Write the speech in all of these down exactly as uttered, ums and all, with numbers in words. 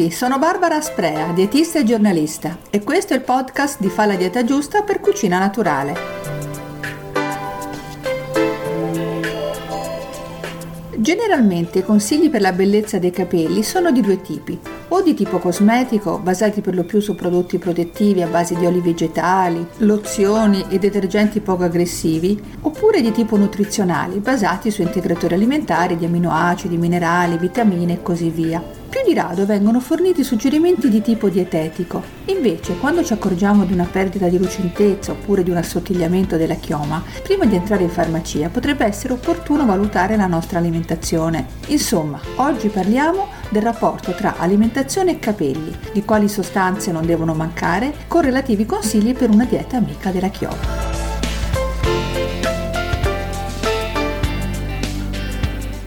tutti, sono Barbara Sprea, dietista e giornalista, e questo è il podcast di Fa la dieta giusta per cucina naturale. Generalmente i consigli per la bellezza dei capelli sono di due tipi, o di tipo cosmetico, basati per lo più su prodotti protettivi a base di oli vegetali, lozioni e detergenti poco aggressivi, oppure di tipo nutrizionali, basati su integratori alimentari di aminoacidi, minerali, vitamine e così via. Più di rado vengono forniti suggerimenti di tipo dietetico, invece quando ci accorgiamo di una perdita di lucentezza oppure di un assottigliamento della chioma, prima di entrare in farmacia potrebbe essere opportuno valutare la nostra alimentazione. Insomma, oggi parliamo del rapporto tra alimentazione e capelli, di quali sostanze non devono mancare, con relativi consigli per una dieta amica della chioma.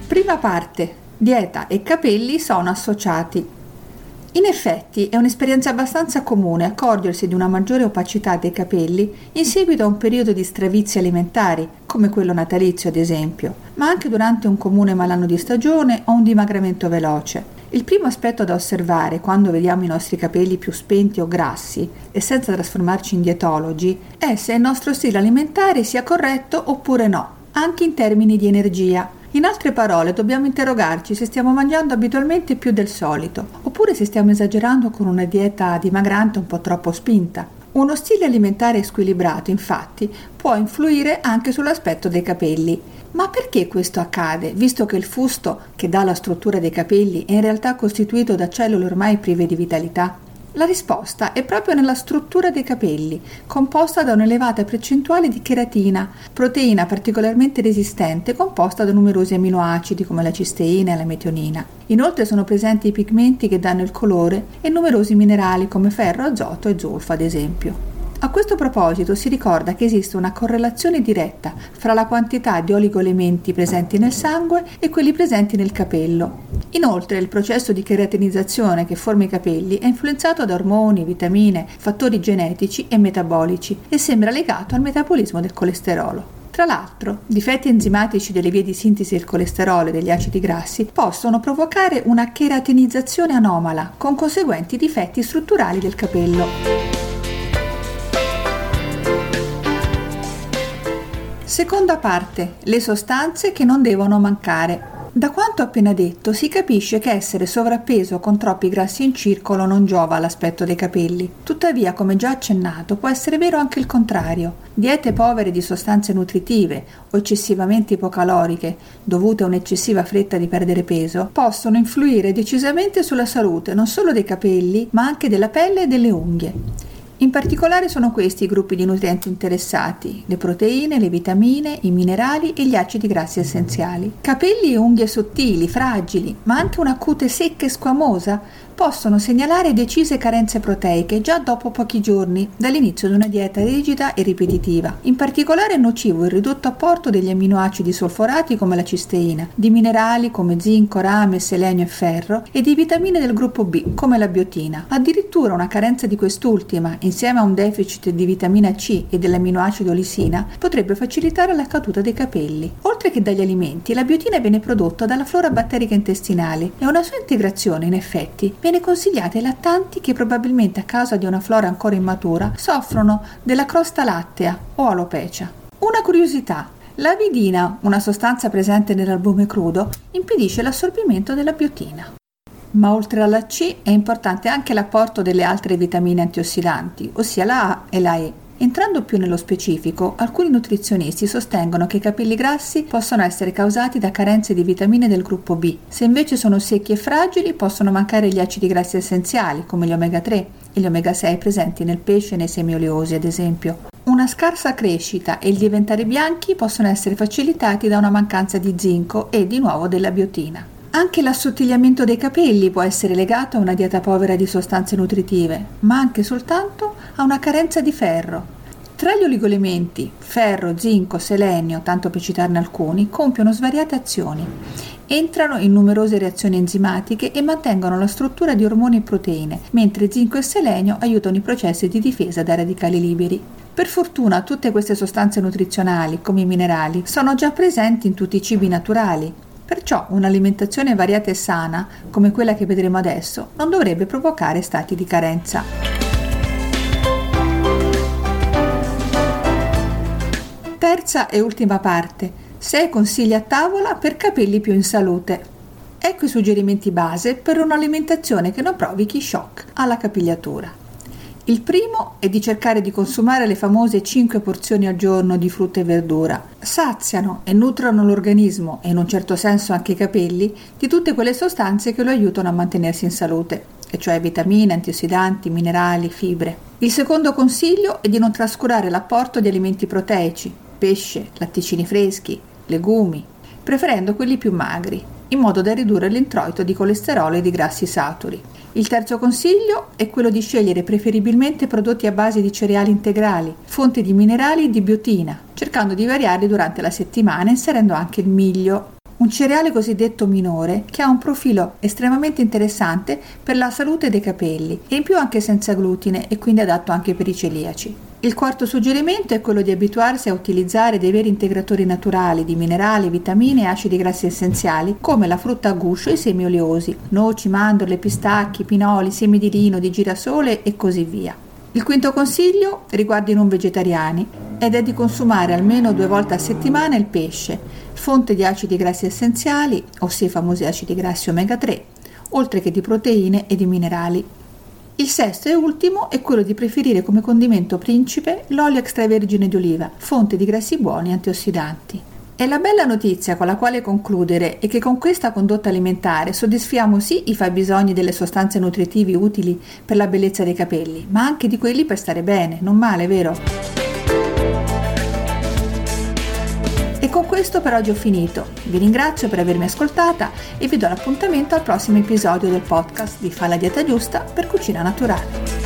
Prima parte. Dieta e capelli sono associati. In effetti è un'esperienza abbastanza comune accorgersi di una maggiore opacità dei capelli in seguito a un periodo di stravizi alimentari, come quello natalizio ad esempio, ma anche durante un comune malanno di stagione o un dimagramento veloce. Il primo aspetto da osservare quando vediamo i nostri capelli più spenti o grassi, e senza trasformarci in dietologi, è se il nostro stile alimentare sia corretto oppure no, anche in termini di energia. In altre parole, dobbiamo interrogarci se stiamo mangiando abitualmente più del solito, oppure se stiamo esagerando con una dieta dimagrante un po' troppo spinta. Uno stile alimentare squilibrato, infatti, può influire anche sull'aspetto dei capelli. Ma perché questo accade, visto che il fusto, che dà la struttura dei capelli, è in realtà costituito da cellule ormai prive di vitalità? La risposta è proprio nella struttura dei capelli, composta da un'elevata percentuale di cheratina, proteina particolarmente resistente composta da numerosi aminoacidi come la cisteina e la metionina. Inoltre sono presenti i pigmenti che danno il colore e numerosi minerali come ferro, azoto e zolfo ad esempio. A questo proposito si ricorda che esiste una correlazione diretta fra la quantità di oligoelementi presenti nel sangue e quelli presenti nel capello. Inoltre il processo di cheratinizzazione che forma i capelli è influenzato da ormoni, vitamine, fattori genetici e metabolici e sembra legato al metabolismo del colesterolo. Tra l'altro, difetti enzimatici delle vie di sintesi del colesterolo e degli acidi grassi possono provocare una cheratinizzazione anomala con conseguenti difetti strutturali del capello. Seconda parte, le sostanze che non devono mancare. Da quanto appena detto si capisce che essere sovrappeso con troppi grassi in circolo non giova all'aspetto dei capelli. Tuttavia, come già accennato, può essere vero anche il contrario. Diete povere di sostanze nutritive o eccessivamente ipocaloriche, dovute a un'eccessiva fretta di perdere peso, possono influire decisamente sulla salute non solo dei capelli, ma anche della pelle e delle unghie. In particolare sono questi i gruppi di nutrienti interessati, le proteine, le vitamine, i minerali e gli acidi grassi essenziali. Capelli e unghie sottili, fragili, ma anche una cute secca e squamosa possono segnalare decise carenze proteiche già dopo pochi giorni dall'inizio di una dieta rigida e ripetitiva. In particolare è nocivo il ridotto apporto degli aminoacidi solforati come la cisteina, di minerali come zinco, rame, selenio e ferro e di vitamine del gruppo B come la biotina. Addirittura una carenza di quest'ultima, insieme a un deficit di vitamina C e dell'aminoacido lisina, potrebbe facilitare la caduta dei capelli. Oltre che dagli alimenti, la biotina viene prodotta dalla flora batterica intestinale e una sua integrazione, in effetti, viene consigliata ai lattanti che probabilmente a causa di una flora ancora immatura soffrono della crosta lattea o alopecia. Una curiosità, l'avidina, una sostanza presente nell'albume crudo, impedisce l'assorbimento della biotina. Ma oltre alla C è importante anche l'apporto delle altre vitamine antiossidanti, ossia la A e la E. Entrando più nello specifico, alcuni nutrizionisti sostengono che i capelli grassi possono essere causati da carenze di vitamine del gruppo B. Se invece sono secchi e fragili, possono mancare gli acidi grassi essenziali, come gli omega tre e gli omega sei presenti nel pesce e nei semi oleosi, ad esempio. Una scarsa crescita e il diventare bianchi possono essere facilitati da una mancanza di zinco e, di nuovo, della biotina. Anche l'assottigliamento dei capelli può essere legato a una dieta povera di sostanze nutritive, ma anche soltanto a una carenza di ferro. Tra gli oligoelementi, ferro, zinco, selenio, tanto per citarne alcuni, compiono svariate azioni. Entrano in numerose reazioni enzimatiche e mantengono la struttura di ormoni e proteine, mentre zinco e selenio aiutano i processi di difesa da radicali liberi. Per fortuna tutte queste sostanze nutrizionali, come i minerali, sono già presenti in tutti i cibi naturali. Perciò un'alimentazione variata e sana, come quella che vedremo adesso, non dovrebbe provocare stati di carenza. Terza e ultima parte: sei consigli a tavola per capelli più in salute. Ecco i suggerimenti base per un'alimentazione che non provochi shock alla capigliatura. Il primo è di cercare di consumare le famose cinque porzioni al giorno di frutta e verdura. Saziano e nutrono l'organismo, e in un certo senso anche i capelli, di tutte quelle sostanze che lo aiutano a mantenersi in salute, e cioè vitamine, antiossidanti, minerali, fibre. Il secondo consiglio è di non trascurare l'apporto di alimenti proteici, pesce, latticini freschi, legumi, preferendo quelli più magri, in modo da ridurre l'introito di colesterolo e di grassi saturi. Il terzo consiglio è quello di scegliere preferibilmente prodotti a base di cereali integrali, fonte di minerali e di biotina, cercando di variarli durante la settimana, inserendo anche il miglio, un cereale cosiddetto minore che ha un profilo estremamente interessante per la salute dei capelli e in più anche senza glutine e quindi adatto anche per i celiaci. Il quarto suggerimento è quello di abituarsi a utilizzare dei veri integratori naturali di minerali, vitamine e acidi grassi essenziali come la frutta a guscio e i semi oleosi, noci, mandorle, pistacchi, pinoli, semi di lino, di girasole e così via. Il quinto consiglio riguarda i non vegetariani ed è di consumare almeno due volte a settimana il pesce, fonte di acidi grassi essenziali, ossia i famosi acidi grassi omega tre, oltre che di proteine e di minerali. Il sesto e ultimo è quello di preferire come condimento principe l'olio extravergine di oliva, fonte di grassi buoni e antiossidanti. E la bella notizia con la quale concludere è che con questa condotta alimentare soddisfiamo sì i fabbisogni delle sostanze nutritive utili per la bellezza dei capelli, ma anche di quelli per stare bene, non male, vero? E con questo per oggi ho finito. Vi ringrazio per avermi ascoltata e vi do l'appuntamento al prossimo episodio del podcast di Fa la dieta giusta per cucina naturale.